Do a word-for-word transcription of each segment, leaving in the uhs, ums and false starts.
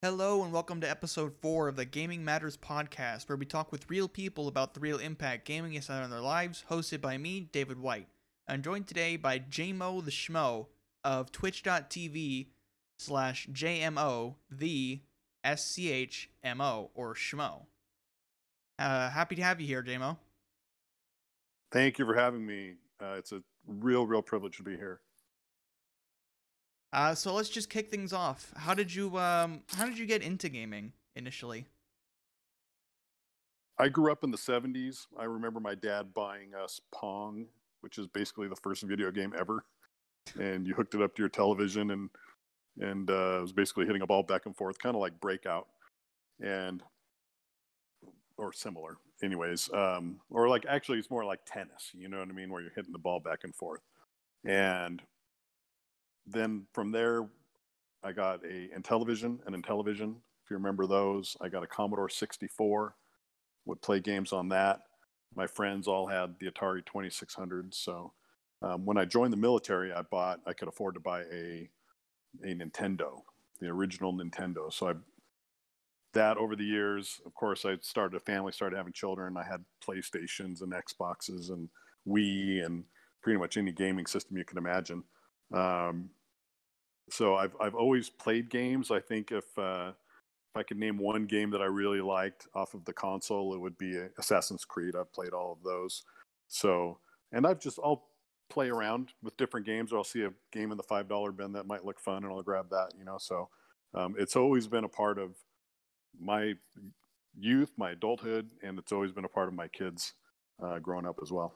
Hello and welcome to episode four of the Gaming Matters podcast, where we talk with real people about the real impact gaming has had on their lives, hosted by me, David White. I'm joined today by Jmo the Schmo of twitch.tv slash JMO the SCHMO or Schmo. Uh, happy to have you here, Jmo. Thank you for having me. Uh, it's a real, real privilege to be here. Uh, so let's just kick things off. How did you um, how did you get into gaming initially? I grew up in the seventies. I remember my dad buying us Pong, which is basically the first video game ever. And you hooked it up to your television, and and uh, it was basically hitting a ball back and forth, kind of like Breakout, and or similar. Anyways, um, or like actually, it's more like tennis. You know what I mean, where you're hitting the ball back and forth, and then from there, I got a Intellivision, an Intellivision, if you remember those. I got a Commodore sixty-four, would play games on that. My friends all had the Atari twenty-six hundred. So um, when I joined the military, I bought, I could afford to buy a a Nintendo, the original Nintendo. So I, that over the years, of course, I started a family, started having children. I had PlayStations and Xboxes and Wii and pretty much any gaming system you can imagine. Um, So I've I've always played games. I think if uh, if I could name one game that I really liked off of the console, it would be Assassin's Creed. I've played all of those. So and I've just I'll play around with different games, or I'll see a game in the five dollar bin that might look fun, and I'll grab that. You know, so um, it's always been a part of my youth, my adulthood, and it's always been a part of my kids uh, growing up as well.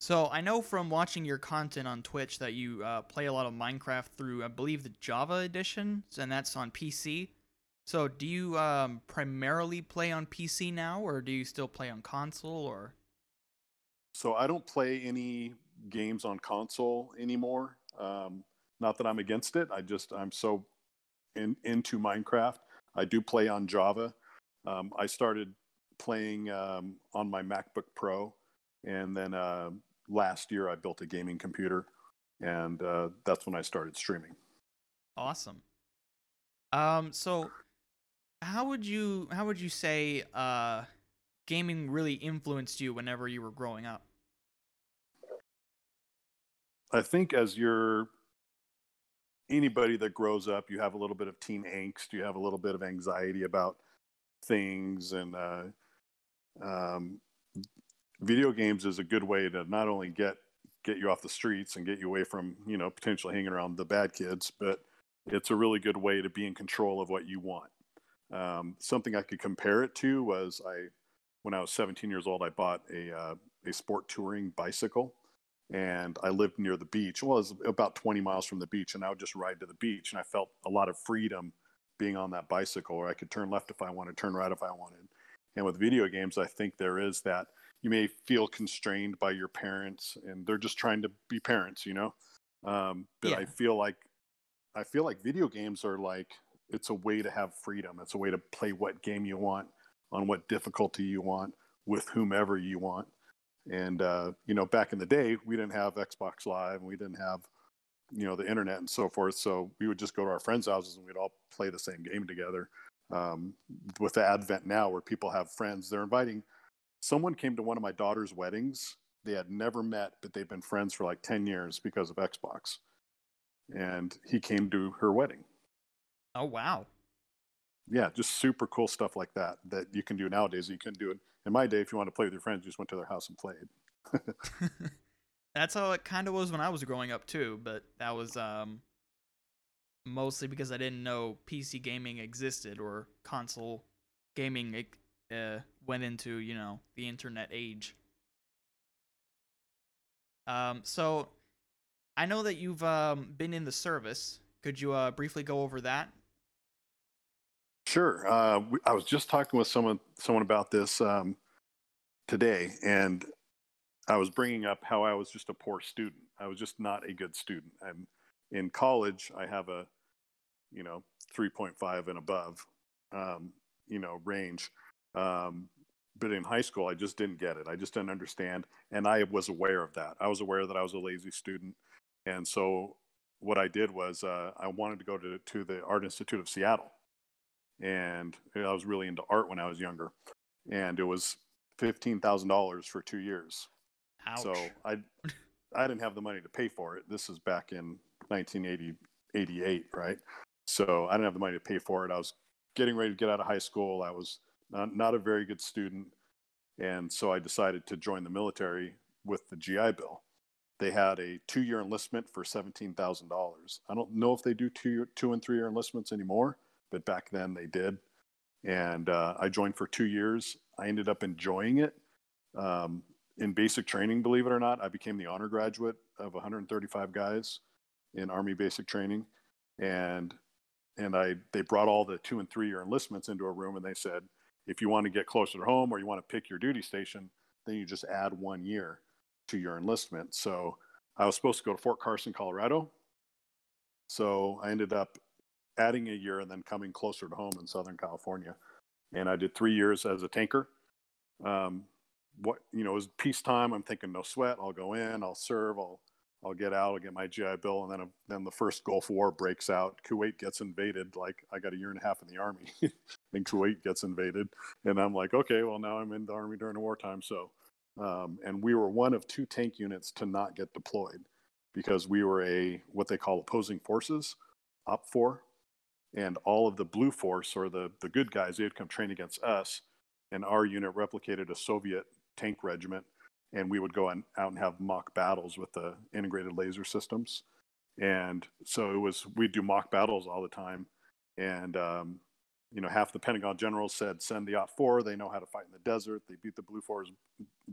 So I know from watching your content on Twitch that you uh, play a lot of Minecraft through, I believe, the Java edition, and that's on P C. So do you um, primarily play on P C now, or do you still play on console? Or so I don't play any games on console anymore. Um, not that I'm against it. I just I'm so in, into Minecraft. I do play on Java. Um, I started playing um, on my MacBook Pro, and then Uh, last year, I built a gaming computer, and uh, that's when I started streaming. Awesome. Um, so, how would you how would you say uh, gaming really influenced you whenever you were growing up? I think as you're anybody that grows up, you have a little bit of teen angst. You have a little bit of anxiety about things, and uh, um. video games is a good way to not only get get you off the streets and get you away from, you know, potentially hanging around the bad kids, but it's a really good way to be in control of what you want. Um, something I could compare it to was I, when I was seventeen years old, I bought a uh, a sport touring bicycle, and I lived near the beach. Well, it was about twenty miles from the beach, and I would just ride to the beach, and I felt a lot of freedom being on that bicycle, or I could turn left if I wanted, turn right if I wanted. And with video games, I think there is that. You may feel constrained by your parents, and they're just trying to be parents, you know? Um, but yeah. I feel like, I feel like video games are like, it's a way to have freedom. It's a way to play what game you want, on what difficulty you want, with whomever you want. And, uh, you know, back in the day, we didn't have Xbox Live, and we didn't have, you know, the internet and so forth. So we would just go to our friends' houses, and we'd all play the same game together. Um, with the advent now where people have friends, they're inviting. Someone came to one of my daughter's weddings. They had never met, but they've been friends for like ten years because of Xbox. And he came to her wedding. Oh, wow. Yeah, just super cool stuff like that that you can do nowadays. You couldn't do it. In my day, if you want to play with your friends, you just went to their house and played. That's how it kind of was when I was growing up, too. But that was um, mostly because I didn't know P C gaming existed, or console gaming existed. Uh, went into, you know, the internet age. Um, so I know that you've um, been in the service. Could you uh, briefly go over that? Sure. Uh, we, I was just talking with someone someone about this um, today, and I was bringing up how I was just a poor student. I was just not a good student. I'm in college. I have a, you know, three point five and above, um, you know, range. Um, but in high school, I just didn't get it. I just didn't understand. And I was aware of that. I was aware that I was a lazy student. And so what I did was uh, I wanted to go to, to the Art Institute of Seattle. And I was really into art when I was younger. And it was fifteen thousand dollars for two years. Ouch. So I, I didn't have the money to pay for it. This is back in nineteen eighty-eight, right? So I didn't have the money to pay for it. I was getting ready to get out of high school. I was not, not a very good student. And so I decided to join the military with the G I Bill. They had a two-year enlistment for seventeen thousand dollars. I don't know if they do two, two and three-year enlistments anymore, but back then they did. And uh, I joined for two years. I ended up enjoying it. Um, in basic training, believe it or not, I became the honor graduate of one hundred thirty-five guys in Army basic training. And and I they brought all the two and three-year enlistments into a room, and they said, if you want to get closer to home or you want to pick your duty station, then you just add one year to your enlistment. So I was supposed to go to Fort Carson, Colorado. So I ended up adding a year and then coming closer to home in Southern California. And I did three years as a tanker. Um, what, you know, it was peacetime. I'm thinking, no sweat. I'll go in, I'll serve, I'll, I'll get out, I'll get my G I Bill. And then, then the first Gulf War breaks out. Kuwait gets invaded. Like, I got a year and a half in the Army and Kuwait gets invaded. And I'm like, okay, well, now I'm in the Army during the wartime. So, um, and we were one of two tank units to not get deployed because we were a, what they call opposing forces, O P F O R. And all of the Blue Force, or the, the good guys, they had come train against us. And our unit replicated a Soviet tank regiment. And we would go on, out and have mock battles with the integrated laser systems. And so it was, we'd do mock battles all the time. And, um, you know, half the Pentagon generals said, send the O P four. They know how to fight in the desert. They beat the Blue Force,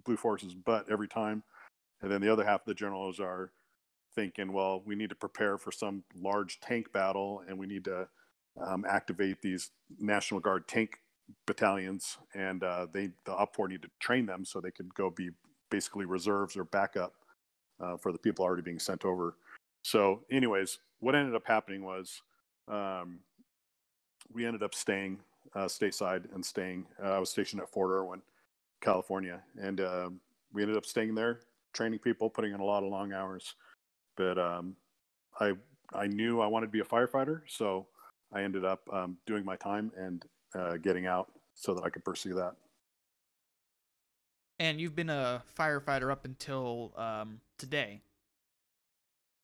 Blue Force's butt every time. And then the other half of the generals are thinking, well, we need to prepare for some large tank battle. And we need to um, activate these National Guard tank battalions. And uh, they the O P four need to train them so they could go be basically reserves or backup uh, for the people already being sent over. So anyways, what ended up happening was um, we ended up staying uh, stateside and staying. Uh, I was stationed at Fort Irwin, California, and uh, we ended up staying there, training people, putting in a lot of long hours. But um, I I knew I wanted to be a firefighter, so I ended up um, doing my time and uh, getting out so that I could pursue that. And you've been a firefighter up until um, today,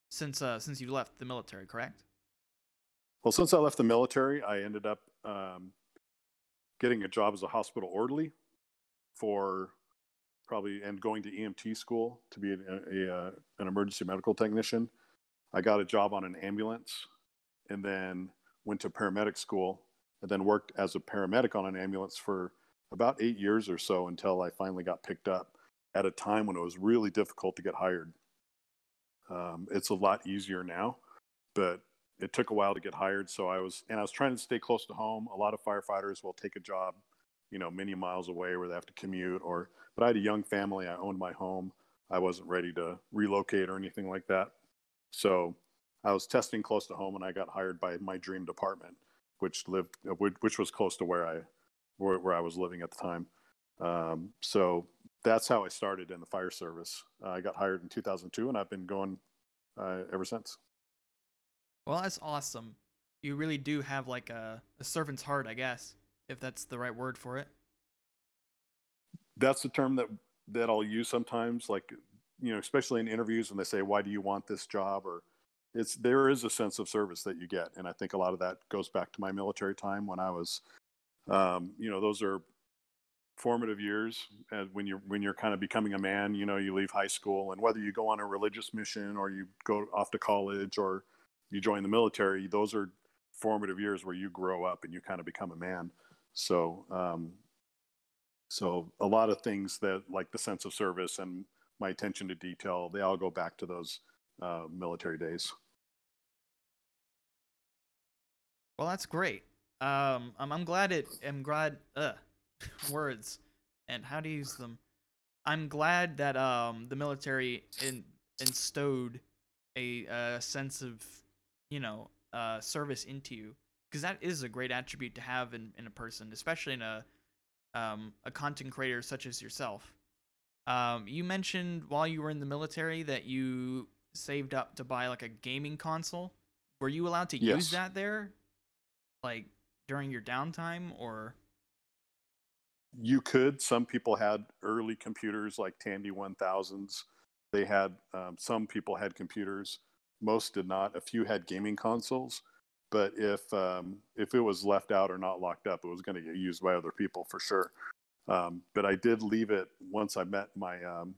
since uh, since you left the military, correct? Well, since I left the military, I ended up um, getting a job as a hospital orderly for probably, and going to E M T school to be a, a, an emergency medical technician. I got a job on an ambulance, and then went to paramedic school, and then worked as a paramedic on an ambulance for about eight years or so until I finally got picked up at a time when it was really difficult to get hired. Um, it's a lot easier now, but it took a while to get hired. So I was, and I was trying to stay close to home. A lot of firefighters will take a job, you know, many miles away where they have to commute or, but I had a young family. I owned my home. I wasn't ready to relocate or anything like that. So I was testing close to home, and I got hired by my dream department, which lived, which was close to where I Where, where I was living at the time. Um, so that's how I started in the fire service. Uh, I got hired in two thousand two, and I've been going uh, ever since. Well, that's awesome. You really do have like a, a servant's heart, I guess, if that's the right word for it. That's the term that, that I'll use sometimes, like, you know, especially in interviews when they say, why do you want this job? Or it's, there is a sense of service that you get. And I think a lot of that goes back to my military time when I was, Um, you know, those are formative years as when you're, when you're kind of becoming a man, you know, you leave high school, and whether you go on a religious mission or you go off to college or you join the military, those are formative years where you grow up and you kind of become a man. So, um, so a lot of things that, like the sense of service and my attention to detail, they all go back to those uh, military days. Well, that's great. Um, I'm, I'm glad it. I'm glad. Uh, words, and how to use them. I'm glad that um the military in instilled a uh sense of, you know, uh service into you, because that is a great attribute to have in, in a person, especially in a um a content creator such as yourself. Um, you mentioned while you were in the military that you saved up to buy like a gaming console. Were you allowed to yes. use that there, like during your downtime, or? You could. Some people had early computers like Tandy one thousands. They had um, some people had computers. Most did not. A few had gaming consoles. But if um, if it was left out or not locked up, it was going to get used by other people for sure. Um, but I did leave it once I met my um,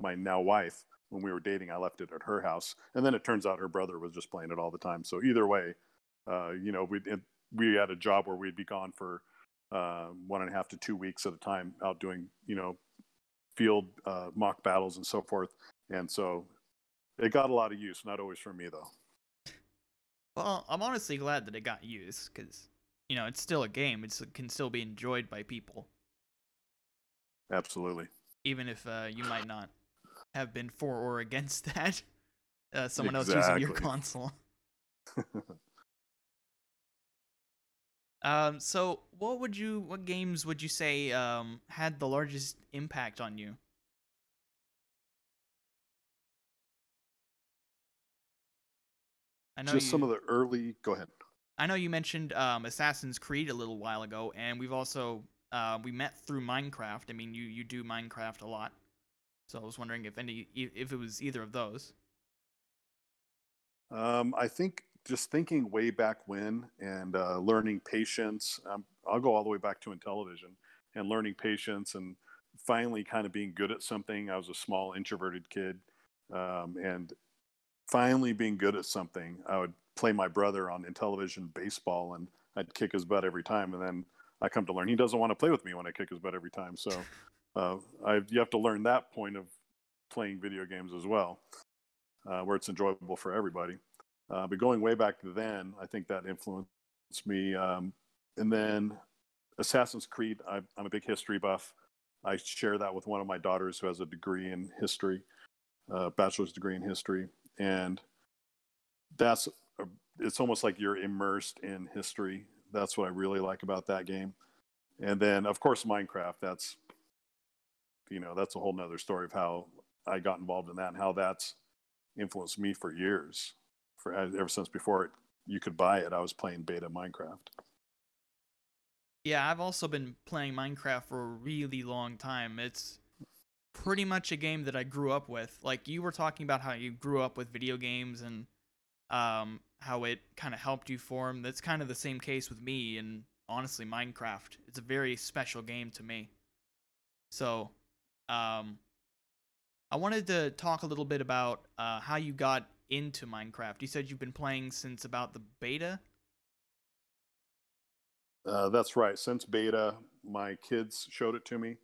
my now wife. When we were dating, I left it at her house, and then it turns out her brother was just playing it all the time. So either way, uh, you know, we we had a job where we'd be gone for uh, one and a half to two weeks at a time, out doing you know field uh, mock battles and so forth. And so it got a lot of use, not always for me though. Well, I'm honestly glad that it got used because you know it's still a game; it's, it can still be enjoyed by people. Absolutely. Even if uh, you might not have been for or against that. Uh, someone exactly. else using your console. um, so what would you, what games would you say um, had the largest impact on you? I know Just you, some of the early, go ahead. I know you mentioned um, Assassin's Creed a little while ago, and we've also, uh, we met through Minecraft. I mean, you, you do Minecraft a lot. So I was wondering if any, if it was either of those. Um, I think just thinking way back when and uh, learning patience. Um, I'll go all the way back to Intellivision and learning patience and finally kind of being good at something. I was a small introverted kid, um, and finally being good at something. I would play my brother on Intellivision baseball, and I'd kick his butt every time. And then I come to learn he doesn't want to play with me when I kick his butt every time. So. Uh, I've, you have to learn that point of playing video games as well, uh, where it's enjoyable for everybody. Uh, but going way back to then, I think that influenced me. Um, and then Assassin's Creed, I've, I'm a big history buff. I share that with one of my daughters who has a degree in history, uh, bachelor's degree in history. And that's a, it's almost like you're immersed in history. That's what I really like about that game. And then, of course, Minecraft, that's You know, that's a whole nother story of how I got involved in that and how that's influenced me for years. For ever since before it, you could buy it, I was playing beta Minecraft. Yeah, I've also been playing Minecraft for a really long time. It's pretty much a game that I grew up with. Like, you were talking about how you grew up with video games and um, how it kind of helped you form. That's kind of the same case with me and, honestly, Minecraft. It's a very special game to me. So... Um, I wanted to talk a little bit about uh, how you got into Minecraft. You said you've been playing since about the beta? Uh, that's right. Since beta, my kids showed it to me.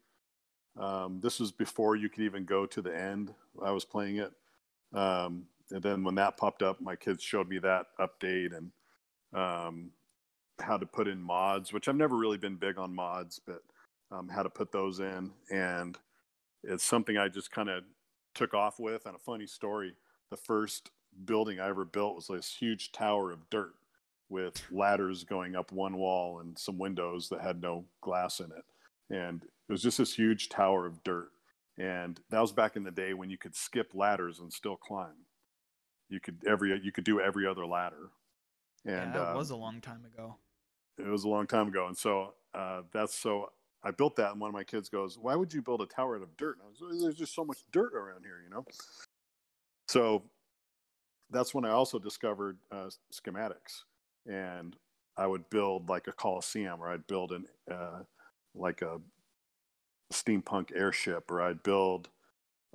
Um, this was before you could even go to the end. I was playing it. Um, and then when that popped up, my kids showed me that update and um, how to put in mods, which I've never really been big on mods, but um, how to put those in. And it's something I just kind of took off with. And a funny story, the first building I ever built was this huge tower of dirt with ladders going up one wall and some windows that had no glass in it. And it was just this huge tower of dirt. And that was back in the day when you could skip ladders and still climb. You could every you could do every other ladder. And yeah, that uh, was a long time ago. It was a long time ago. And so uh, that's so... I built that, and one of my kids goes, "Why would you build a tower out of dirt?" And I was, "There's just so much dirt around here, you know?" So that's when I also discovered uh, schematics. And I would build like a Coliseum, or I'd build an uh, like a steampunk airship, or I'd build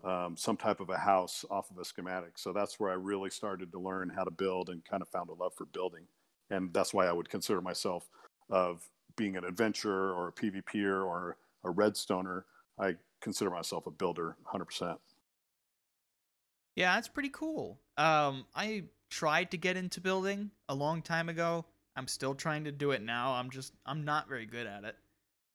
um, some type of a house off of a schematic. So that's where I really started to learn how to build and kind of found a love for building. And that's why I would consider myself of... being an adventurer or a PvPer or a redstoner, I consider myself a builder one hundred percent. Yeah, that's pretty cool. Um, I tried to get into building a long time ago. I'm still trying to do it now. I'm just, I'm not very good at it.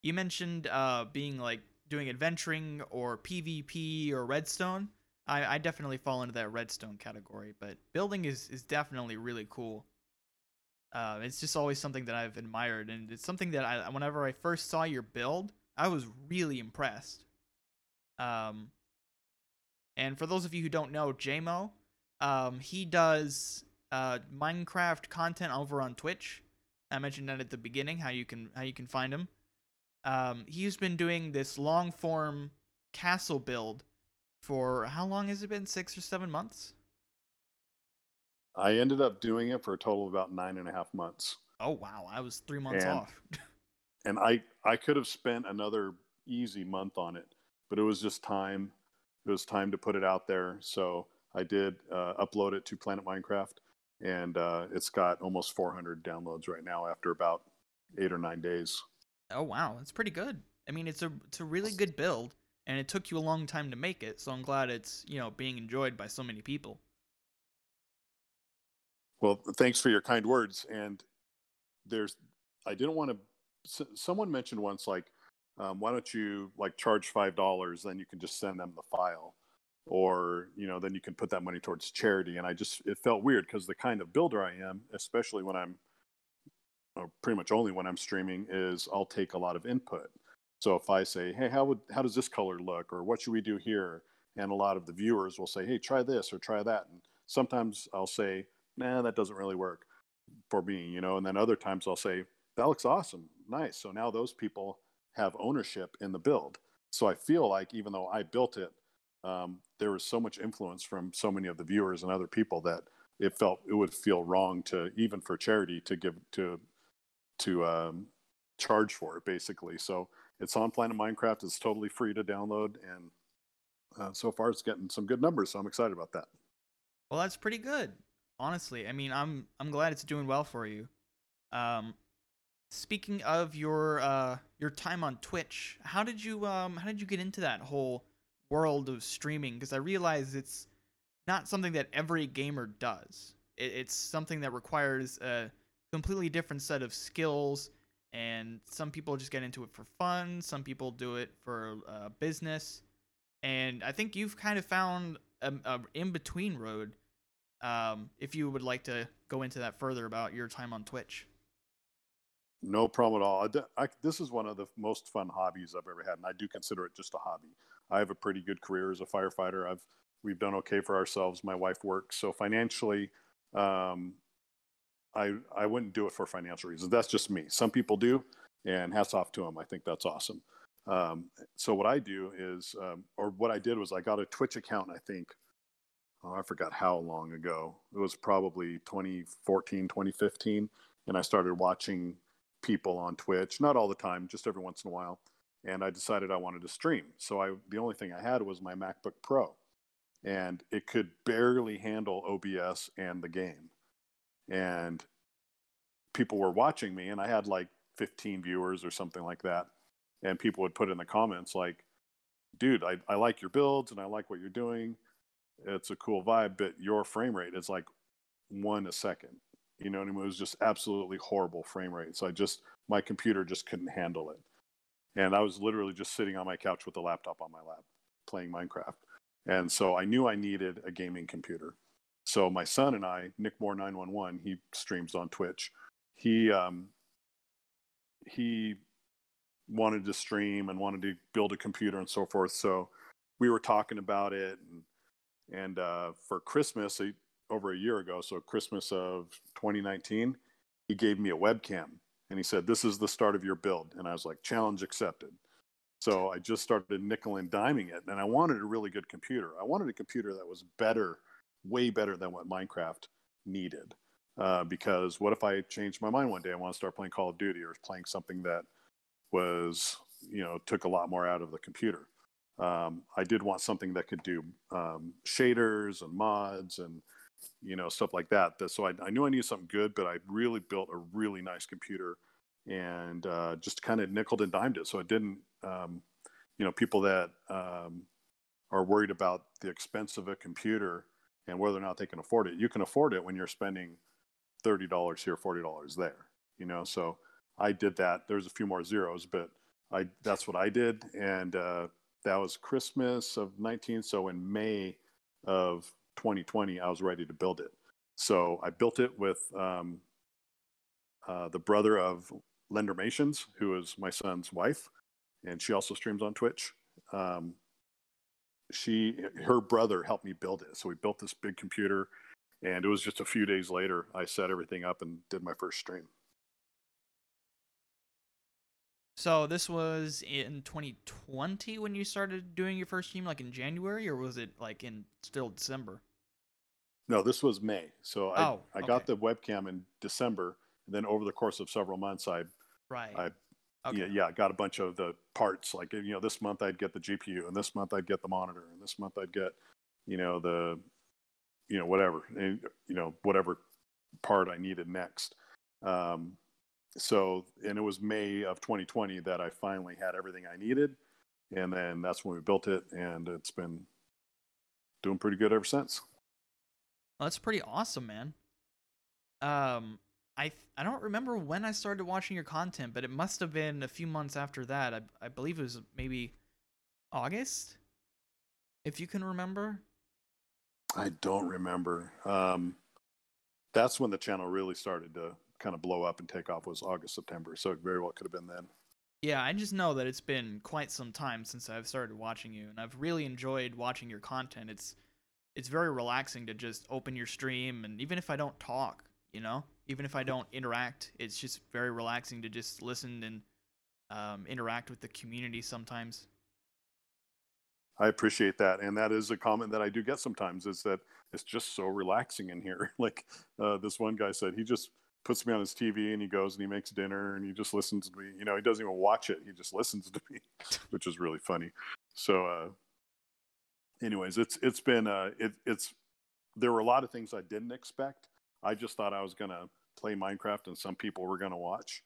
You mentioned uh, being like doing adventuring or PvP or redstone. I, I definitely fall into that redstone category, but building is, is definitely really cool. Uh, it's just always something that I've admired, and it's something that I, whenever I first saw your build, I was really impressed. Um, and for those of you who don't know, Jmo Um, he does uh, Minecraft content over on Twitch. I mentioned that at the beginning, how you can how you can find him. Um, he's been doing this long form castle build for how long has it been? Six or seven months? I ended up doing it for a total of about nine and a half months. Oh, wow. I was three months and, off. and I, I could have spent another easy month on it, but it was just time. It was time to put it out there. So I did uh, upload it to Planet Minecraft, and uh, it's got almost four hundred downloads right now after about eight or nine days. Oh, wow. That's pretty good. I mean, it's a it's a really good build, and it took you a long time to make it. So I'm glad it's, you know, being enjoyed by so many people. Well, thanks for your kind words. And there's, I didn't want to, someone mentioned once, like, um, why don't you like charge five dollars, then you can just send them the file, or, you know, then you can put that money towards charity. And I just, it felt weird because the kind of builder I am, especially when I'm, or pretty much only when I'm streaming, is I'll take a lot of input. So if I say, hey, how would, how does this color look? Or what should we do here? And a lot of the viewers will say, hey, try this or try that. And sometimes I'll say, nah, that doesn't really work for me, you know, and then other times I'll say, that looks awesome. Nice. So now those people have ownership in the build. So I feel like even though I built it, um, there was so much influence from so many of the viewers and other people that it felt, it would feel wrong to, even for charity, to give, to, to um, charge for it basically. So it's on Planet Minecraft. It's totally free to download. And uh, so far it's getting some good numbers. So I'm excited about that. Well, that's pretty good. Honestly, I mean, I'm I'm glad it's doing well for you. Um, speaking of your uh, your time on Twitch, how did you um, how did you get into that whole world of streaming? Because I realize it's not something that every gamer does. It, it's something that requires a completely different set of skills, and some people just get into it for fun. Some people do it for uh, business, and I think you've kind of found a, a in-between road. Um, if you would like to go into that further about your time on Twitch. No problem at all. I, I, this is one of the most fun hobbies I've ever had, and I do consider it just a hobby. I have a pretty good career as a firefighter. I've we've done okay for ourselves. My wife works, so financially, um, I I wouldn't do it for financial reasons. That's just me. Some people do, and hats off to them. I think that's awesome. Um, so what I do is, um, or what I did was, I got a Twitch account, I think. Oh, I forgot how long ago. It was probably twenty fourteen, twenty fifteen. And I started watching people on Twitch, not all the time, just every once in a while. And I decided I wanted to stream. So I, the only thing I had was my MacBook Pro. And it could barely handle O B S and the game. And people were watching me, and I had like fifteen viewers or something like that. And people would put in the comments like, dude, I, I like your builds and I like what you're doing. It's a cool vibe, but your frame rate is like one a second. You know what I mean? It was just absolutely horrible frame rate. So I just, my computer just couldn't handle it. And I was literally just sitting on my couch with the laptop on my lap playing Minecraft. And so I knew I needed a gaming computer. So my son and I, Nick Moore nine one one, he streams on Twitch. He, um, he wanted to stream and wanted to build a computer and so forth. So we were talking about it, and And uh, for Christmas, a, over a year ago, so Christmas of twenty nineteen, he gave me a webcam. And he said, this is the start of your build. And I was like, challenge accepted. So I just started nickel and diming it. And I wanted a really good computer. I wanted a computer that was better, way better than what Minecraft needed. Uh, because what if I changed my mind one day? I want to start playing Call of Duty or playing something that was, you know, took a lot more out of the computer. Um, I did want something that could do um, shaders and mods and, you know, stuff like that. So I, I knew I needed something good, but I really built a really nice computer and uh, just kind of nickel and dimed it. So it didn't, um, you know, people that um, are worried about the expense of a computer and whether or not they can afford it. You can afford it when you're spending thirty dollars here, forty dollars there, you know. So I did that. There's a few more zeros, but I that's what I did. And, uh, that was Christmas of nineteen. So in May of twenty twenty, I was ready to build it. So I built it with um, uh, the brother of Lender Mations, who is my son's wife. And she also streams on Twitch. Um, she, her brother helped me build it. So we built this big computer, and it was just a few days later, I set everything up and did my first stream. So this was in twenty twenty when you started doing your first stream, like in January, or was it like in still December? No, this was May. So I, oh, I okay. got the webcam in December, and then over the course of several months, I, right. I, Okay. Yeah, yeah, I got a bunch of the parts. Like, you know, this month I'd get the G P U, and this month I'd get the monitor, and this month I'd get, you know, the, you know, whatever, and, you know, whatever part I needed next. Um, so, and it was May of twenty twenty that I finally had everything I needed, and then that's when we built it, and it's been doing pretty good ever since. Well, that's pretty awesome, man. Um. I I don't remember when I started watching your content, but it must have been a few months after that. I I believe it was maybe August, if you can remember. I don't remember. Um, that's when the channel really started to kind of blow up and take off, was August, September. So it very well could have been then. Yeah, I just know that it's been quite some time since I've started watching you, and I've really enjoyed watching your content. It's it's very relaxing to just open your stream, and even if I don't talk, you know? Even if I don't interact, it's just very relaxing to just listen and um, interact with the community sometimes. I appreciate that. And that is a comment that I do get sometimes, is that it's just so relaxing in here. Like uh, this one guy said, he just puts me on his T V and he goes and he makes dinner and he just listens to me. You know, he doesn't even watch it. He just listens to me, which is really funny. So uh, anyways, it's it's been, uh, it, it's there were a lot of things I didn't expect. I just thought I was going to play Minecraft and some people were going to watch.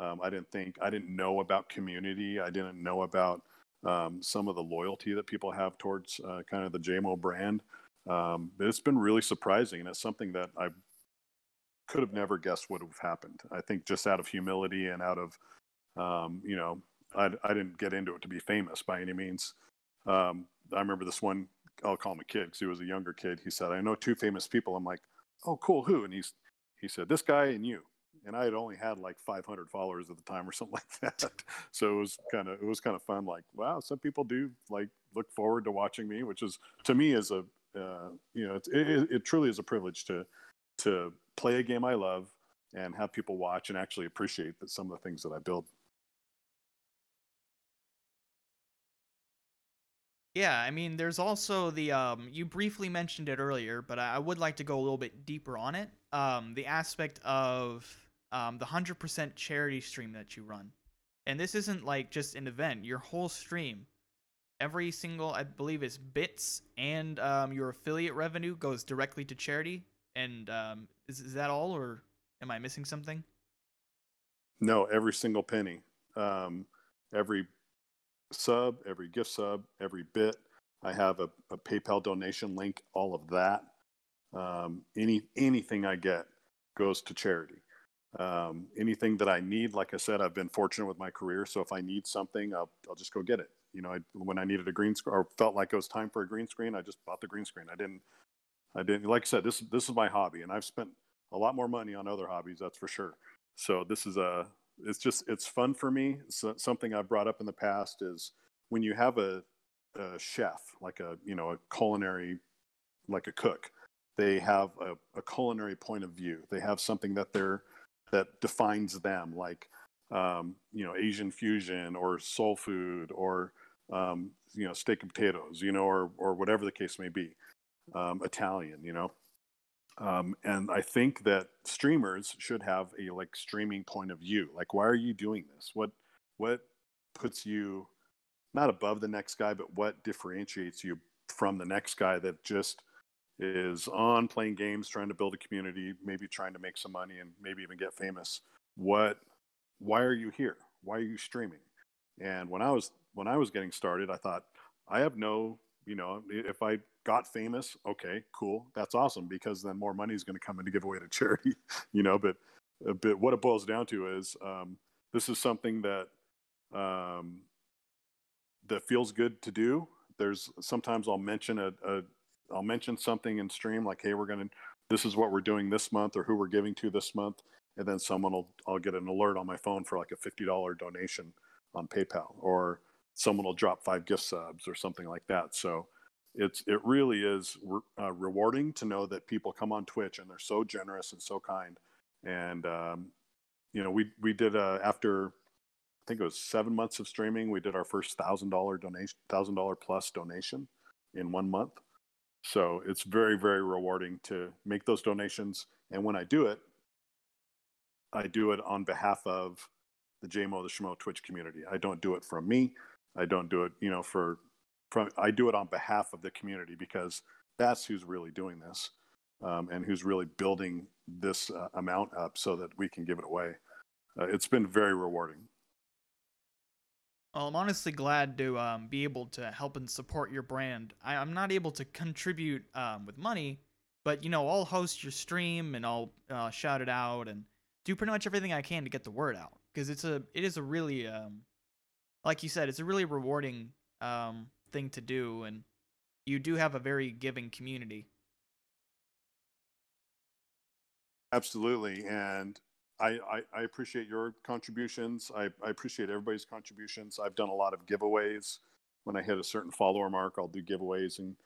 Um, I didn't think, I didn't know about community. I didn't know about um, some of the loyalty that people have towards uh, kind of the Jmo brand. Um, but it's been really surprising. And it's something that I could have never guessed would have happened. I think just out of humility and out of, um, you know, I, I didn't get into it to be famous by any means. Um, I remember this one, I'll call him a kid because he was a younger kid. He said, I know two famous people. I'm like, oh, cool, who? And he's, he said, this guy and you. And I had only had like five hundred followers at the time or something like that. So it was kind of, it was kind of fun. Like, wow, some people do like look forward to watching me, which is, to me, is a, uh, you know, it's, it, it truly is a privilege to, to play a game I love and have people watch and actually appreciate that some of the things that I build. Yeah, I mean, there's also the, um, you briefly mentioned it earlier, but I would like to go a little bit deeper on it. Um, the aspect of um, the one hundred percent charity stream that you run. And this isn't like just an event, your whole stream. Every single, I believe it's bits, and um, your affiliate revenue goes directly to charity. And um, is, is that all, or am I missing something? No, every single penny. Um, every sub, every gift sub, every bit. I have a, a PayPal donation link, all of that. Um, any anything I get goes to charity. Um, anything that I need, like I said, I've been fortunate with my career. So if I need something, I'll, I'll just go get it. You know, I, when I needed a green screen or felt like it was time for a green screen, I just bought the green screen. I didn't, I didn't, like I said, this, this is my hobby, and I've spent a lot more money on other hobbies, that's for sure. So this is a, It's just, it's fun for me. So, something I've brought up in the past is when you have a, a chef, like a, you know, a culinary, like a cook, they have a, a culinary point of view. They have something that they're, that defines them, like, um, you know, Asian fusion or soul food or, um, you know, steak and potatoes, you know, or, or whatever the case may be, um, Italian, you know. Um, and I think that streamers should have a like streaming point of view. Like, why are you doing this? What, what puts you not above the next guy, but what differentiates you from the next guy that just is on playing games, trying to build a community, maybe trying to make some money and maybe even get famous? What, why are you here? Why are you streaming? And when I was, when I was getting started, I thought I have no, you know, if I got famous, okay, cool, that's awesome, because then more money is going to come in to give away to charity, you know. But, but what it boils down to is um, this is something that um, that feels good to do. There's sometimes I'll mention a, a I'll mention something in stream like, hey, we're gonna, this is what we're doing this month or who we're giving to this month, and then someone will, I'll get an alert on my phone for like a fifty dollars donation on PayPal, or someone will drop five gift subs or something like that. So it's it really is re uh, rewarding to know that people come on Twitch and they're so generous and so kind. And um, you know, we we did uh, after I think it was seven months of streaming, we did our first thousand dollar donation, thousand dollar plus donation in one month. So it's very very rewarding to make those donations. And when I do it, I do it on behalf of the Jmo the Schmo Twitch community. I don't do it from me. I don't do it, you know, for from. I do it on behalf of the community because that's who's really doing this, um, and who's really building this uh, amount up so that we can give it away. Uh, it's been very rewarding. Well, I'm honestly glad to um, be able to help and support your brand. I, I'm not able to contribute um, with money, but you know, I'll host your stream and I'll uh, shout it out and do pretty much everything I can to get the word out, because it's a it is a really um, like you said, it's a really rewarding um, thing to do, and you do have a very giving community. Absolutely, and I, I, I appreciate your contributions. I, I appreciate everybody's contributions. I've done a lot of giveaways. When I hit a certain follower mark, I'll do giveaways, and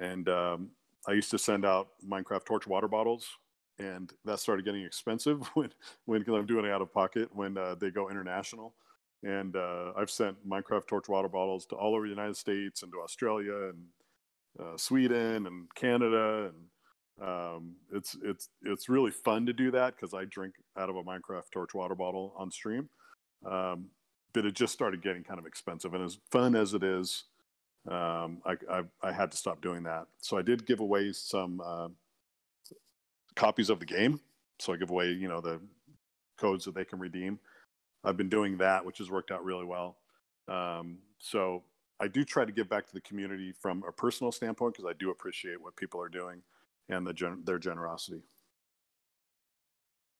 and um, I used to send out Minecraft Torch water bottles, and that started getting expensive when when 'cause I'm doing it out of pocket when uh, they go international. And uh, I've sent Minecraft Torch water bottles to all over the United States and to Australia and uh, Sweden and Canada. And um, it's, it's, it's really fun to do that because I drink out of a Minecraft Torch water bottle on stream. Um, but it just started getting kind of expensive. And as fun as it is, um, I, I, I had to stop doing that. So I did give away some uh, copies of the game. So I give away, you know, the codes that they can redeem. I've been doing that, which has worked out really well. Um, so I do try to give back to the community from a personal standpoint because I do appreciate what people are doing and the gen their generosity.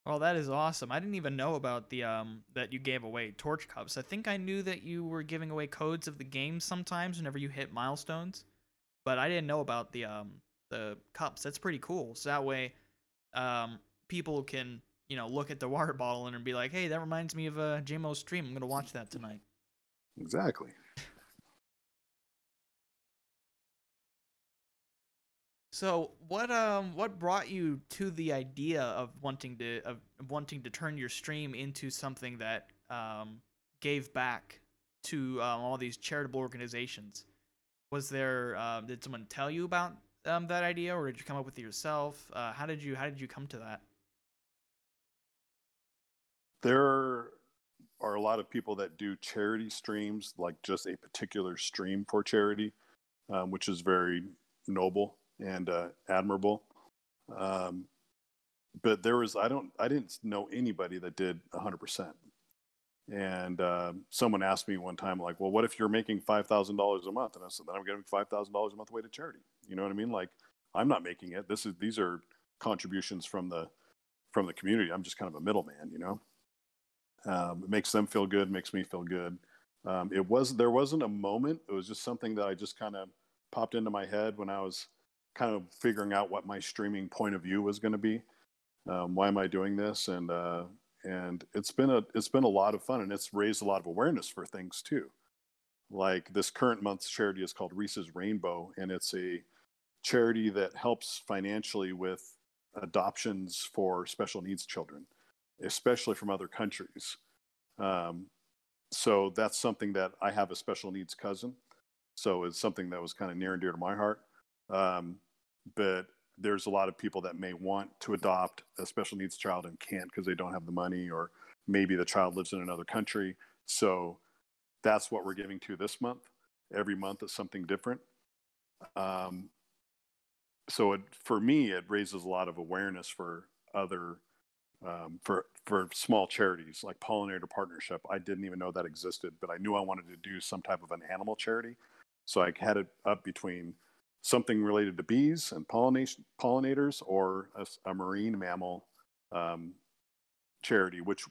Well, that is awesome. I didn't even know about the um, that you gave away torch cups. I think I knew that you were giving away codes of the game sometimes whenever you hit milestones, but I didn't know about the um, the cups. That's pretty cool. So that way, um, people can, you know, look at the water bottle and be like, hey, that reminds me of uh, Jmo's stream. I'm going to watch that tonight. Exactly. So what um what brought you to the idea of wanting to of wanting to turn your stream into something that um gave back to um, all these charitable organizations? Was there uh, did someone tell you about um, that idea, or did you come up with it yourself? Uh, how did you how did you come to that? There are a lot of people that do charity streams, like just a particular stream for charity, um, which is very noble and uh, admirable. Um, but there was, I don't, I didn't know anybody that did one hundred percent. And uh, someone asked me one time, like, well, what if you're making five thousand dollars a month? And I said, then I'm giving five thousand dollars a month away to charity. You know what I mean? Like, I'm not making it. This is, these are contributions from the, from the community. I'm just kind of a middleman, you know? Um, it makes them feel good, makes me feel good. Um, it was, there wasn't a moment. It was just something that I just kind of popped into my head when I was kind of figuring out what my streaming point of view was going to be. Um, why am I doing this? And, uh, and it's been a, it's been a lot of fun, and it's raised a lot of awareness for things too. Like this current month's charity is called Reese's Rainbow, and it's a charity that helps financially with adoptions for special needs children, especially from other countries. Um, so that's something that I have a special needs cousin. So it's something that was kind of near and dear to my heart. Um, but there's a lot of people that may want to adopt a special needs child and can't because they don't have the money, or maybe the child lives in another country. So that's what we're giving to this month. Every month is something different. Um, so it, for me, it raises a lot of awareness for other Um, for, for small charities like Pollinator Partnership. I didn't even know that existed, but I knew I wanted to do some type of an animal charity. So I had it up between something related to bees and pollination, pollinators, or a, a marine mammal um, charity, which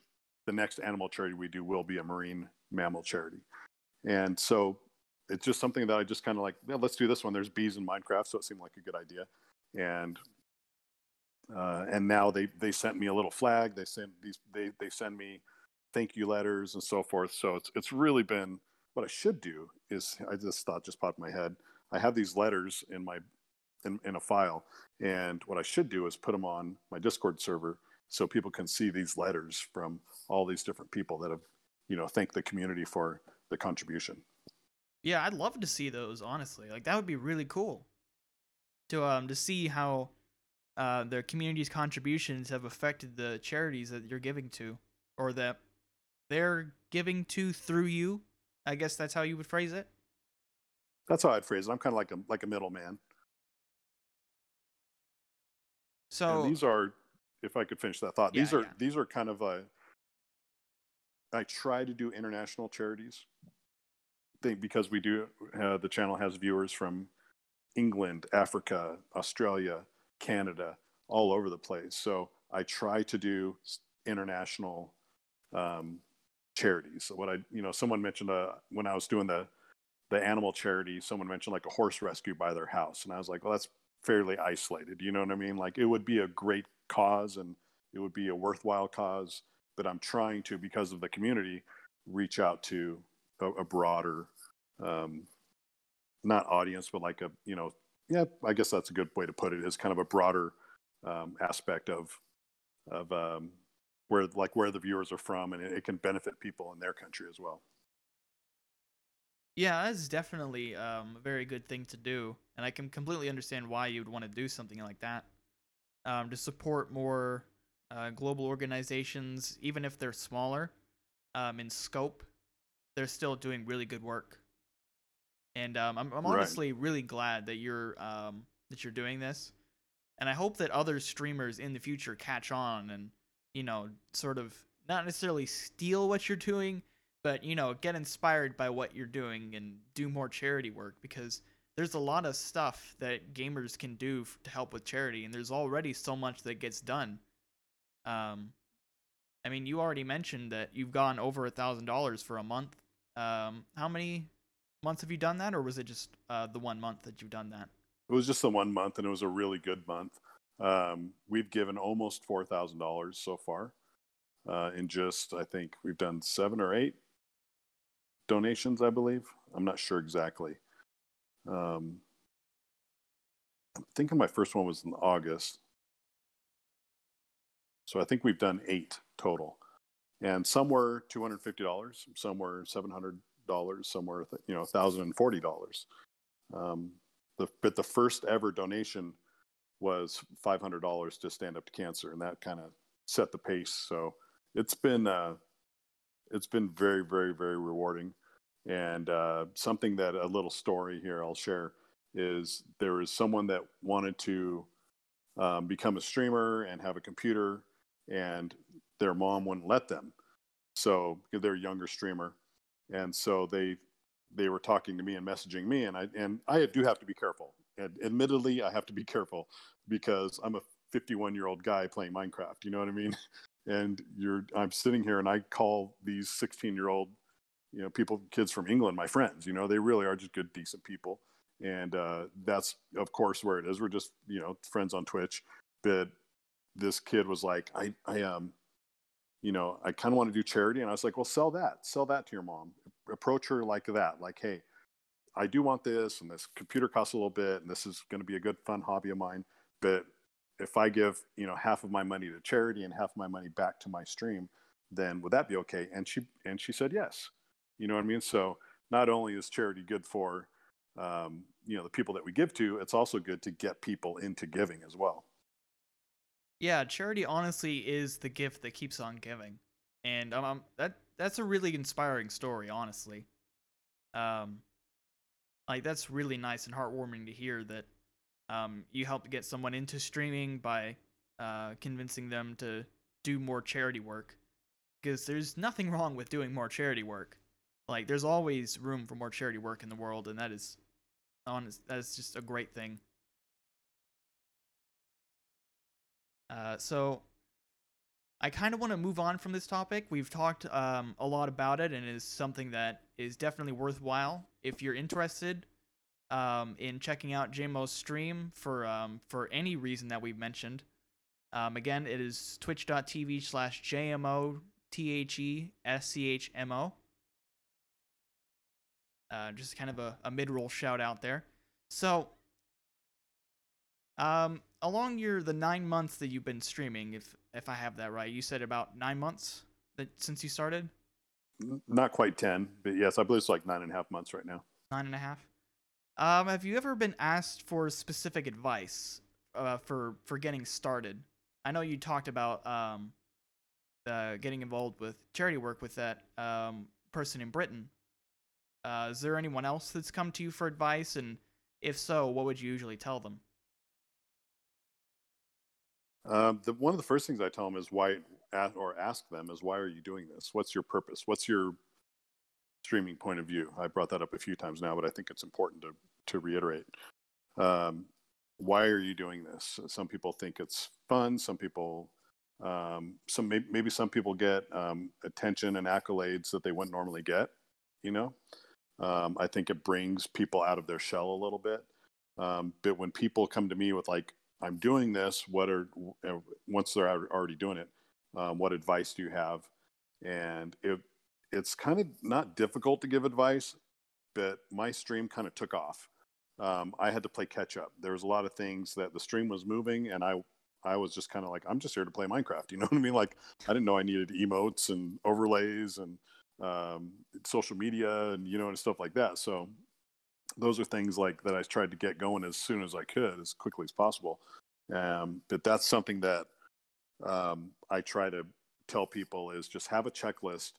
the next animal charity we do will be a marine mammal charity. And so it's just something that I just kind of like, yeah, let's do this one. There's bees in Minecraft, so it seemed like a good idea. And Uh, and now they, they sent me a little flag. They send these, they, they send me thank you letters and so forth. So it's, it's really been, what I should do is, I just thought just popped in my head, I have these letters in my in, in a file, and what I should do is put them on my Discord server so people can see these letters from all these different people that have, you know, thanked the community for the contribution. Yeah, I'd love to see those, honestly. Like, that would be really cool to um to see how uh their community's contributions have affected the charities that you're giving to, or that they're giving to through you. I guess that's how you would phrase it. That's how I'd phrase it. I'm kind of like a like a middleman. So and these are, if I could finish that thought, yeah, these are yeah. these are kind of a. I try to do international charities. Thing because we do uh, the channel has viewers from England, Africa, Australia, Canada, all over the place. So I try to do international um, charities. So what I, you know, someone mentioned uh, when I was doing the the animal charity, someone mentioned like a horse rescue by their house, and I was like, well, that's fairly isolated. You know what I mean? Like, it would be a great cause and it would be a worthwhile cause, but I'm trying to, because of the community, reach out to a broader, um, not audience, but like a, you know, yeah, I guess that's a good way to put it, is kind of a broader um, aspect of of um, where like where the viewers are from, and it, it can benefit people in their country as well. Yeah, that's definitely um, a very good thing to do, and I can completely understand why you'd want to do something like that, um, to support more uh, global organizations, even if they're smaller um, in scope. They're still doing really good work, and um, I'm, I'm honestly right. really glad that you're um, that you're doing this, and I hope that other streamers in the future catch on and, you know, sort of not necessarily steal what you're doing, but, you know, get inspired by what you're doing and do more charity work, because there's a lot of stuff that gamers can do f- to help with charity, and there's already so much that gets done. Um, I mean, you already mentioned that you've gone over a thousand dollars for a month. Um, how many months have you done that, or was it just uh, the one month that you've done that? It was just the one month, and it was a really good month. Um, we've given almost four thousand dollars so far, uh, in just, I think we've done seven or eight donations, I believe. I'm not sure exactly. Um, I'm thinking my first one was in August. So I think we've done eight total, and some were two hundred fifty dollars, some were seven hundred dollars, some were, you know, one thousand forty dollars. Um, the, but the first ever donation was five hundred dollars to Stand Up to Cancer, and that kind of set the pace. So it's been, uh, it's been very, very, very rewarding. And uh, something that a little story here I'll share is there was someone that wanted to um, become a streamer and have a computer, and their mom wouldn't let them. So they're a younger streamer. And so they they were talking to me and messaging me, and I and I do have to be careful. And admittedly, I have to be careful because I'm a fifty-one-year-old guy playing Minecraft, you know what I mean? And you're I'm sitting here and I call these sixteen-year-old, you know, people, kids from England, my friends. You know, they really are just good, decent people. And uh, that's, of course, where it is. We're just, you know, friends on Twitch. But this kid was like, I, I, um, you know, I kind of want to do charity. And I was like, well, sell that, sell that to your mom, approach her like that. Like, hey, I do want this, and this computer costs a little bit, and this is going to be a good, fun hobby of mine. But if I give, you know, half of my money to charity and half of my money back to my stream, then would that be okay? And she, and she said, yes, you know what I mean? So not only is charity good for, um, you know, the people that we give to, it's also good to get people into giving as well. Yeah, charity honestly is the gift that keeps on giving, and um, that that's a really inspiring story, honestly. Um, like that's really nice and heartwarming to hear that um, you helped get someone into streaming by uh, convincing them to do more charity work, because there's nothing wrong with doing more charity work. Like, there's always room for more charity work in the world, and that is honest. That is just a great thing. Uh, so I kind of want to move on from this topic. We've talked um, a lot about it, and it is something that is definitely worthwhile. If you're interested um, in checking out Jmo's stream for um, for any reason that we've mentioned, um, again, it is twitch.tv slash Jmo, T H E S C H M O. Uh, just kind of a, a mid-roll shout out there. So, um, along your the nine months that you've been streaming, if if I have that right, you said about nine months that since you started. Not quite ten, but yes, I believe it's like nine and a half months right now. Nine and a half. Um, have you ever been asked for specific advice uh, for for getting started? I know you talked about um, uh, getting involved with charity work with that um, person in Britain. Uh, is there anyone else that's come to you for advice? And if so, what would you usually tell them? Uh, the, one of the first things I tell them is why, or ask them, is why are you doing this? What's your purpose? What's your streaming point of view? I brought that up a few times now, but I think it's important to, to reiterate. Um, why are you doing this? Some people think it's fun. Some people, um, some maybe, maybe some people get um, attention and accolades that they wouldn't normally get, you know? Um, I think it brings people out of their shell a little bit. Um, but when people come to me with like, I'm doing this, what are, once they're already doing it, um, what advice do you have? And it, it's kind of not difficult to give advice, but my stream kind of took off. Um, I had to play catch up. There was a lot of things that the stream was moving, and I, I was just kind of like, I'm just here to play Minecraft. You know what I mean? Like, I didn't know I needed emotes and overlays and um, social media and, you know, and stuff like that. So those are things like that I tried to get going as soon as I could, as quickly as possible. Um, but that's something that um, I try to tell people is just have a checklist.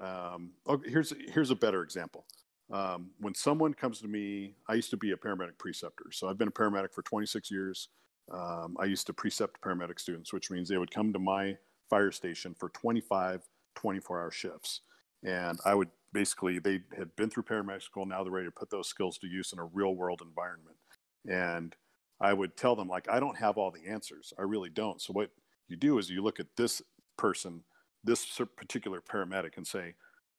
Um, oh, here's, here's a better example. Um, when someone comes to me, I used to be a paramedic preceptor. So I've been a paramedic for twenty-six years. Um, I used to precept paramedic students, which means they would come to my fire station for twenty-five, twenty-four hour shifts. And I would basically, they had been through paramedic school. Now they're ready to put those skills to use in a real world environment. And I would tell them, like, I don't have all the answers. I really don't. So what you do is you look at this person, this particular paramedic, and say,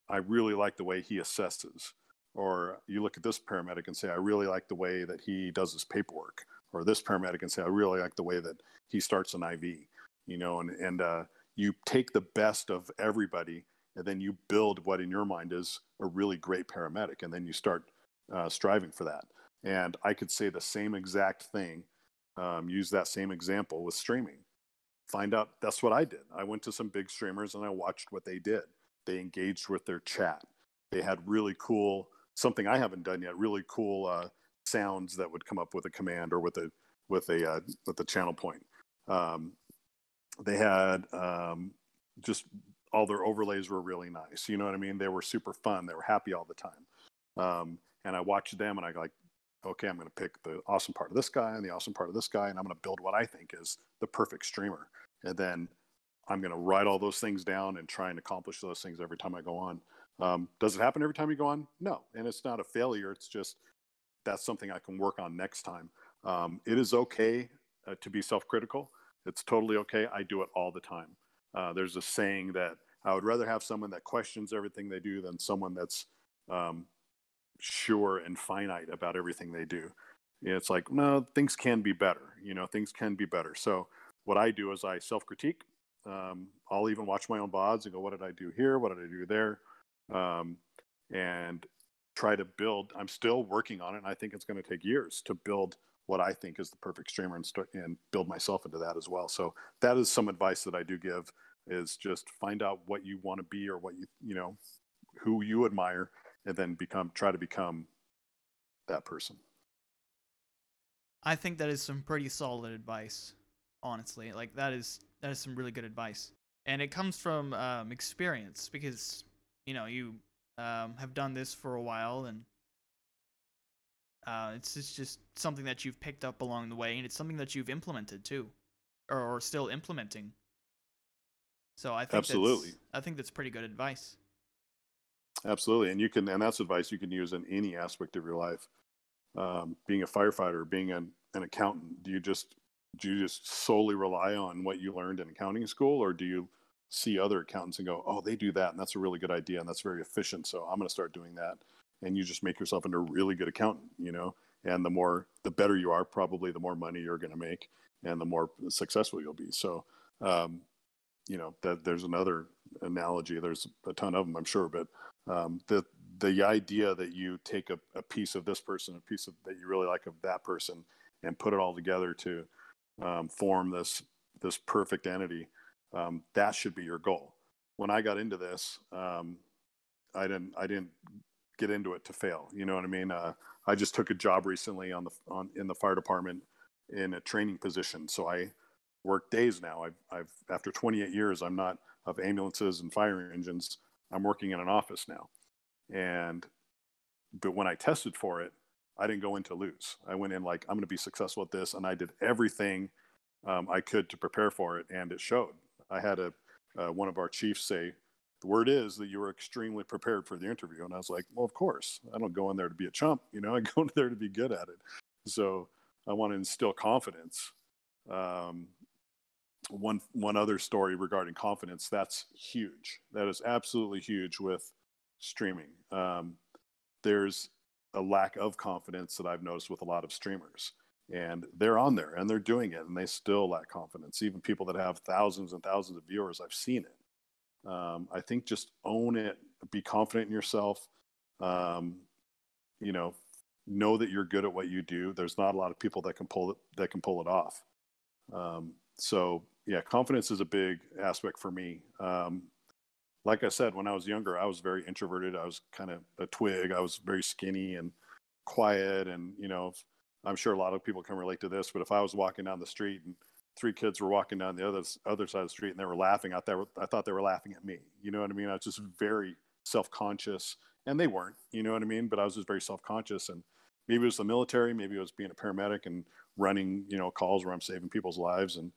I really like the way he assesses. Or you look at this paramedic and say, I really like the way that he does his paperwork. Or this paramedic and say, I really like the way that he starts an I V. You know, and, and uh, you take the best of everybody, and then you build what in your mind is a really great paramedic. And then you start uh, striving for that. And I could say the same exact thing, um, use that same example with streaming. Find out, that's what I did. I went to some big streamers and I watched what they did. They engaged with their chat. They had really cool, something I haven't done yet, really cool uh, sounds that would come up with a command or with a with a uh, with a channel point. Um, they had um, just all their overlays were really nice. You know what I mean? They were super fun. They were happy all the time. Um, and I watched them and I like, okay, I'm going to pick the awesome part of this guy and the awesome part of this guy, and I'm going to build what I think is the perfect streamer. And then I'm going to write all those things down and try and accomplish those things every time I go on. Um, does it happen every time you go on? No. And it's not a failure. It's just that's something I can work on next time. Um, it is okay uh, to be self-critical. It's totally okay. I do it all the time. Uh, there's a saying that I would rather have someone that questions everything they do than someone that's um, sure and finite about everything they do. It's like, no, things can be better. You know, things can be better. So what I do is I self-critique. Um, I'll even watch my own V O Ds and go, what did I do here? What did I do there? Um, and try to build. I'm still working on it, and I think it's going to take years to build what I think is the perfect streamer and, st- and build myself into that as well. So that is some advice that I do give, is just find out what you want to be or what you, you know, who you admire, and then become, try to become that person. I think that is some pretty solid advice, honestly. Like that is, that is some really good advice. And it comes from um, experience, because you know, you um, have done this for a while, and uh, it's, it's just something that you've picked up along the way, and it's something that you've implemented too, or, or still implementing. So I think absolutely, that's, I think that's pretty good advice. Absolutely, and you can, and that's advice you can use in any aspect of your life. Um, being a firefighter, being an, an accountant, do you just do you just solely rely on what you learned in accounting school, or do you see other accountants and go, oh, they do that, and that's a really good idea, and that's very efficient, so I'm going to start doing that? And you just make yourself into a really good accountant, you know? And the more, the better you are, probably the more money you're going to make, and the more successful you'll be. So, um, you know, that there's another analogy. There's a ton of them, I'm sure, but um, the, the idea that you take a, a piece of this person, a piece of that you really like of that person, and put it all together to um, form this this perfect entity, um, that should be your goal. When I got into this, um, I didn't I didn't get into it to fail. You know what I mean? Uh, I just took a job recently on the on in the fire department in a training position. So I work days now. I've I've after twenty-eight years, I'm not of ambulances and fire engines. I'm working in an office now. And but when I tested for it, I didn't go in to lose. I went in like, I'm going to be successful at this, and I did everything um, I could to prepare for it, and it showed. I had a uh, one of our chiefs say, "The word is that you were extremely prepared for the interview," and I was like, "Well, of course. I don't go in there to be a chump, you know. I go in there to be good at it." So I want to instill confidence. Um, one one other story regarding confidence that's huge. That is absolutely huge with streaming. Um, there's a lack of confidence that I've noticed with a lot of streamers, and they're on there and they're doing it and they still lack confidence. Even people that have thousands and thousands of viewers, I've seen it. Um, I think just own it, be confident in yourself. Um, you know, know that you're good at what you do. There's not a lot of people that can pull it, that can pull it off. Um, so yeah, confidence is a big aspect for me. Um, Like I said, when I was younger, I was very introverted. I was kind of a twig. I was very skinny and quiet. And, you know, I'm sure a lot of people can relate to this, but if I was walking down the street and three kids were walking down the other, other side of the street and they were laughing out there, I thought they were laughing at me. You know what I mean? I was just very self-conscious, and they weren't, you know what I mean? But I was just very self-conscious, and maybe it was the military, maybe it was being a paramedic and running, you know, calls where I'm saving people's lives, and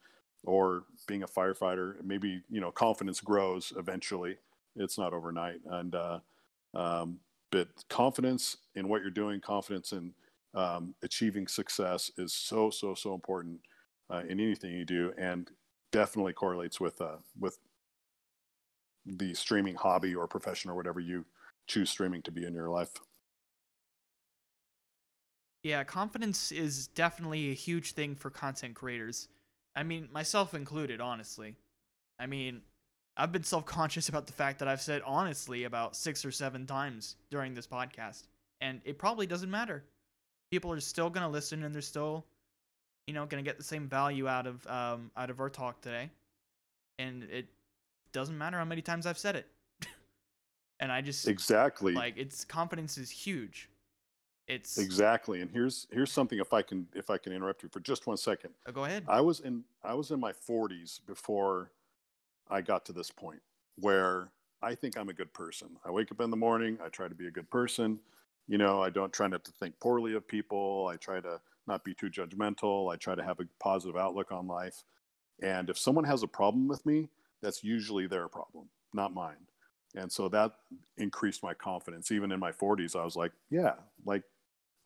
or being a firefighter. Maybe, you know, confidence grows eventually. It's not overnight. And, uh, um, but confidence in what you're doing, confidence in um, achieving success is so, so, so important uh, in anything you do, and definitely correlates with, uh, with the streaming hobby or profession or whatever you choose streaming to be in your life. Yeah, confidence is definitely a huge thing for content creators. I mean, myself included, honestly. I mean, I've been self-conscious about the fact that I've said honestly about six or seven times during this podcast, and it probably doesn't matter. People are still going to listen, and they're still, you know, going to get the same value out of um, out of our talk today, and it doesn't matter how many times I've said it. And I just... Exactly. Like, it's... confidence is huge. It's exactly. And here's here's something, if I can if I can interrupt you for just one second. Oh, go ahead. I was in I was in my forties before I got to this point where I think I'm a good person. I wake up in the morning, I try to be a good person. You know, I don't try not to think poorly of people. I try to not be too judgmental. I try to have a positive outlook on life. And if someone has a problem with me, that's usually their problem, not mine. And so that increased my confidence. Even in my forties, I was like, yeah, like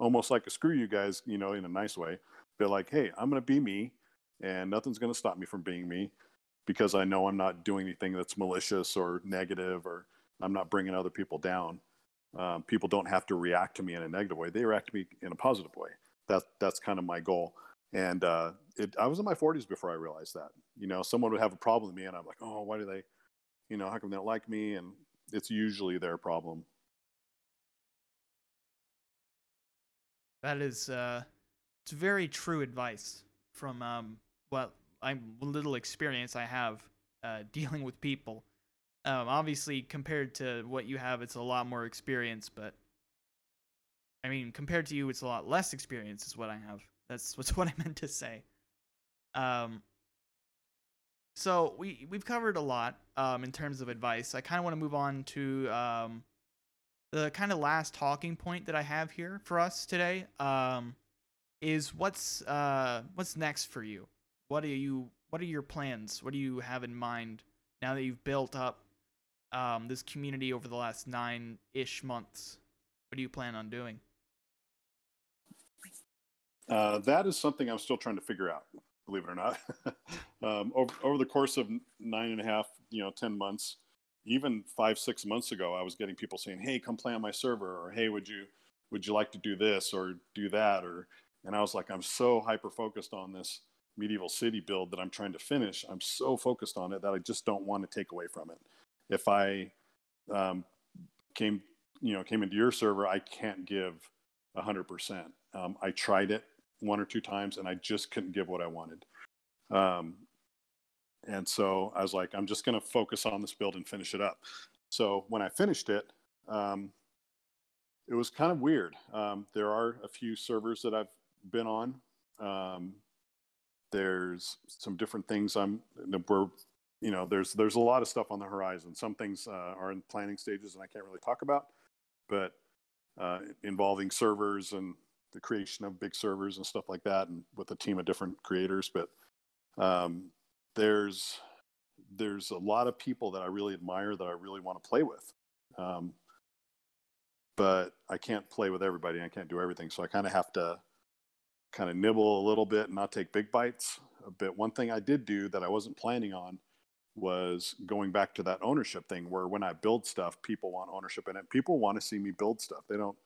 almost like a screw you guys, you know, in a nice way. But like, hey, I'm going to be me, and nothing's going to stop me from being me, because I know I'm not doing anything that's malicious or negative, or I'm not bringing other people down. Um, people don't have to react to me in a negative way. They react to me in a positive way. That, that's kind of my goal. And uh, it, I was in my forties before I realized that. You know, someone would have a problem with me, and I'm like, oh, why do they, you know, how come they don't like me? And it's usually their problem. That is, uh, it's very true advice from, um, well, I'm little experience I have, uh, dealing with people. Um, obviously compared to what you have, it's a lot more experience, but I mean, compared to you, it's a lot less experience is what I have. That's what's what I meant to say. Um, So we, we've covered a lot um, in terms of advice. I kind of want to move on to um, the kind of last talking point that I have here for us today um, is what's uh, what's next for you? What are you? What are your plans? What do you have in mind now that you've built up um, this community over the last nine-ish months? What do you plan on doing? Uh, that is something I'm still trying to figure out. Believe it or not, um, over, over the course of nine and a half, you know, ten months, even five, six months ago, I was getting people saying, "Hey, come play on my server," or "Hey, would you, would you like to do this or do that?" Or, and I was like, I'm so hyper focused on this medieval city build that I'm trying to finish. I'm so focused on it that I just don't want to take away from it. If I um, came you know, came into your server, I can't give a hundred percent. Um, I tried it one or two times and I just couldn't give what I wanted. Um, and so I was like, I'm just going to focus on this build and finish it up. So when I finished it, um, it was kind of weird. Um, there are a few servers that I've been on. Um, there's some different things I'm, we're, you know, there's, there's a lot of stuff on the horizon. Some things uh, are in planning stages and I can't really talk about, but uh, involving servers and the creation of big servers and stuff like that, and with a team of different creators. But um, there's, there's a lot of people that I really admire that I really want to play with. Um, but I can't play with everybody. I can't do everything. So I kind of have to kind of nibble a little bit and not take big bites. But one thing I did do that I wasn't planning on was going back to that ownership thing, where when I build stuff, people want ownership in it. People want to see me build stuff. They don't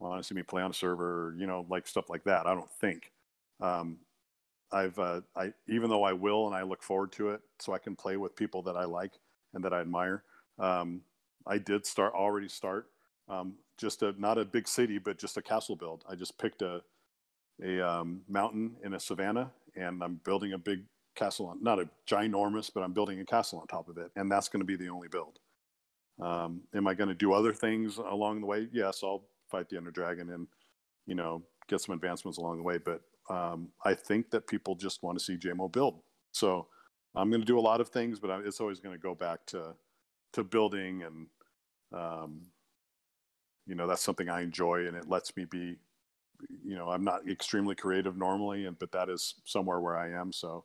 want to see me play on a server, you know, like stuff like that. I don't think um, I've, uh, I, even though I will, and I look forward to it so I can play with people that I like and that I admire. Um, I did start already start um, just a, not a big city, but just a castle build. I just picked a, a um, mountain in a savannah, and I'm building a big castle on, not a ginormous, but I'm building a castle on top of it. And that's going to be the only build. Um, am I going to do other things along the way? Yes. I'll fight the Ender Dragon and, you know, get some advancements along the way. But um, I think that people just want to see Jmo build. So I'm going to do a lot of things, but it's always going to go back to, to building. And, um, you know, that's something I enjoy, and it lets me be, you know, I'm not extremely creative normally, and, but that is somewhere where I am. So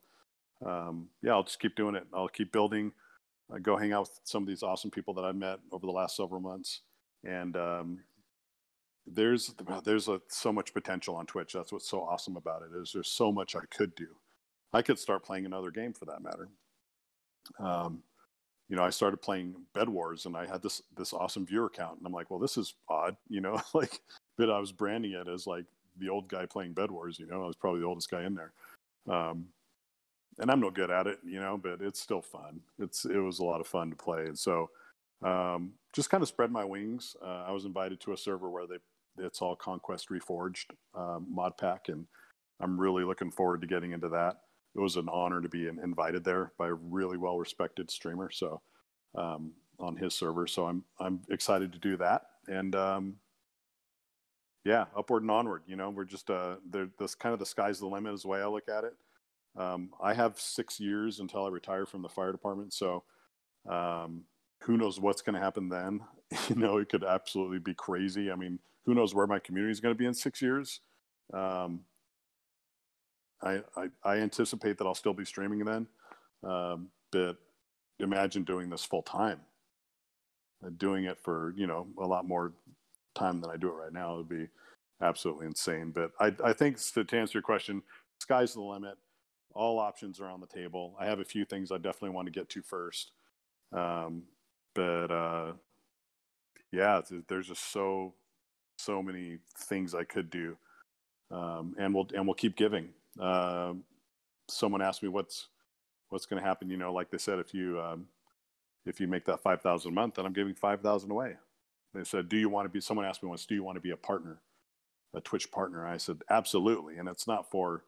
um, yeah, I'll just keep doing it. I'll keep building. I go hang out with some of these awesome people that I've met over the last several months. And, um, There's there's a, so much potential on Twitch. That's what's so awesome about it, is there's so much I could do. I could start playing another game, for that matter. Um, you know, I started playing Bed Wars, and I had this this awesome viewer count, and I'm like, well, this is odd, you know. Like, but I was branding it as like the old guy playing Bed Wars. You know, I was probably the oldest guy in there, um, and I'm no good at it, you know. But it's still fun. It's it was a lot of fun to play, and so um, just kind of spread my wings. Uh, I was invited to a server where they It's all Conquest Reforged um, mod pack, and I'm really looking forward to getting into that. It was an honor to be invited there by a really well-respected streamer, so um, on his server. So I'm I'm excited to do that, and um, yeah, upward and onward. You know, we're just uh, this kind of the sky's the limit is the way I look at it. Um, I have six years until I retire from the fire department, so um, who knows what's going to happen then? You know, it could absolutely be crazy. I mean, who knows where my community is going to be in six years? Um, I, I, I anticipate that I'll still be streaming then. Um, but imagine doing this full time. Doing it for, you know, a lot more time than I do it right now. It would be absolutely insane. But I, I think to, to answer your question, sky's the limit. All options are on the table. I have a few things I definitely want to get to first. Um, but uh, yeah, there's just so... so many things I could do. Um, and we'll, and we'll keep giving. Um, someone asked me what's, what's going to happen. You know, like they said, if you, um, if you make that five thousand a month, then I'm giving five thousand away. They said, do you want to be, someone asked me once, do you want to be a partner, a Twitch partner? I said, absolutely. And it's not for,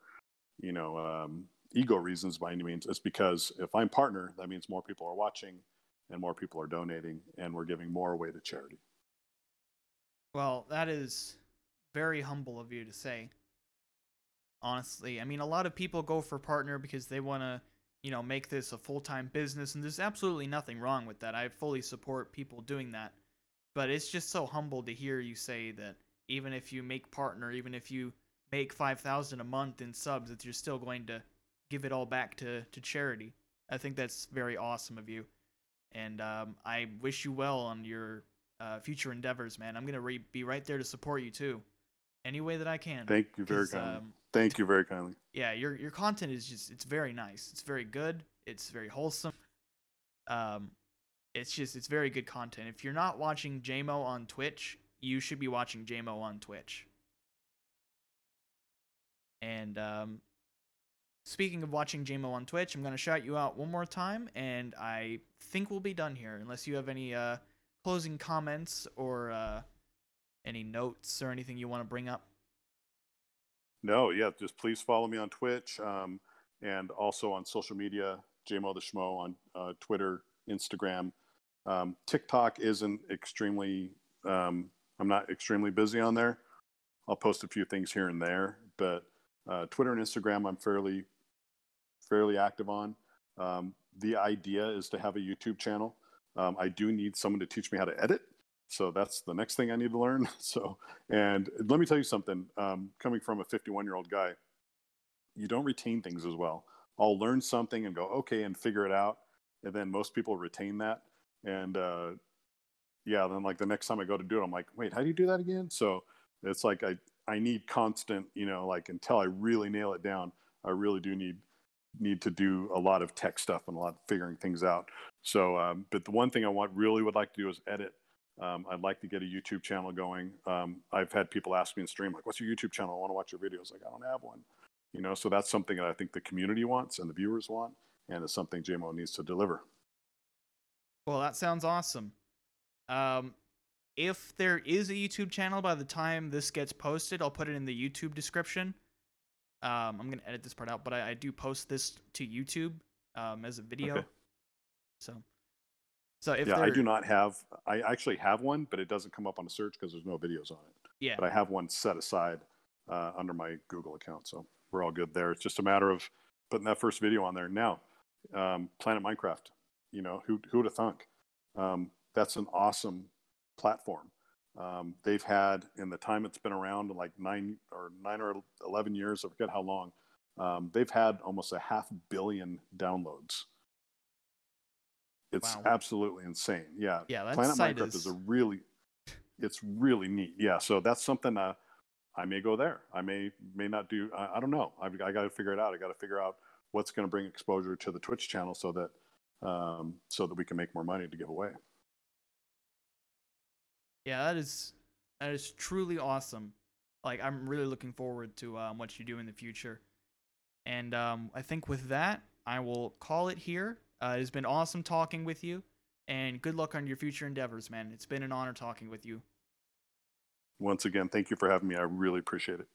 you know, um, ego reasons by any means. It's because if I'm partner, that means more people are watching and more people are donating, and we're giving more away to charity. Well, that is very humble of you to say, honestly. I mean, a lot of people go for partner because they want to, you know, make this a full-time business, and there's absolutely nothing wrong with that. I fully support people doing that. But it's just so humble to hear you say that even if you make partner, even if you make five thousand a month in subs, that you're still going to give it all back to, to charity. I think that's very awesome of you. And um, I wish you well on your... Uh, future endeavors, man. I'm going to re- be right there to support you too. Any way that I can. Thank you very kindly. Um, Thank you very kindly. Yeah, your your content is just, it's very nice. It's very good. It's very wholesome. Um, It's just, it's very good content. If you're not watching Jmo on Twitch, you should be watching Jmo on Twitch. And um, speaking of watching Jmo on Twitch, I'm going to shout you out one more time, and I think we'll be done here unless you have any... uh. closing comments or uh, any notes or anything you want to bring up? No, yeah, just please follow me on Twitch um, and also on social media, Jmo the Schmo on uh, Twitter, Instagram. Um, TikTok isn't extremely, um, I'm not extremely busy on there. I'll post a few things here and there, but uh, Twitter and Instagram I'm fairly fairly active on. Um, the idea is to have a YouTube channel. Um, I do need someone to teach me how to edit, so that's the next thing I need to learn. So, and let me tell you something, um, coming from a fifty-one-year-old guy, you don't retain things as well. I'll learn something and go, okay, and figure it out, and then most people retain that. And uh, yeah, then like the next time I go to do it, I'm like, wait, how do you do that again? So it's like I, I need constant, you know, like until I really nail it down, I really do need need to do a lot of tech stuff and a lot of figuring things out. So, um, but the one thing I want really would like to do is edit. Um, I'd like to get a YouTube channel going. Um, I've had people ask me in stream, like, what's your YouTube channel? I want to watch your videos. Like, I don't have one, you know? So that's something that I think the community wants and the viewers want, and it's something Jmo needs to deliver. Well, that sounds awesome. Um, if there is a YouTube channel by the time this gets posted, I'll put it in the YouTube description. Um, I'm going to edit this part out, but I, I do post this to YouTube um, as a video. Okay. So, so if yeah, there... I do not have, I actually have one, but it doesn't come up on a search because there's no videos on it. Yeah. But I have one set aside uh, under my Google account, so we're all good there. It's just a matter of putting that first video on there. Now, um, Planet Minecraft. You know, who who would have thunk? Um, that's an awesome platform. Um, they've had, in the time it's been around, like nine or nine or eleven years, I forget how long, um, they've had almost a half billion downloads. It's wow. Absolutely insane. Yeah, yeah. That Planet Minecraft is... is a really, it's really neat. Yeah, so that's something uh, I may go there. I may may not do. I, I don't know. I've, I got to figure it out. I got to figure out what's going to bring exposure to the Twitch channel so that. Um, so that we can make more money to give away. Yeah, that is that is truly awesome. Like, I'm really looking forward to um, what you do in the future. And um, I think with that, I will call it here. Uh, it has been awesome talking with you, and good luck on your future endeavors, man. It's been an honor talking with you. Once again, thank you for having me. I really appreciate it.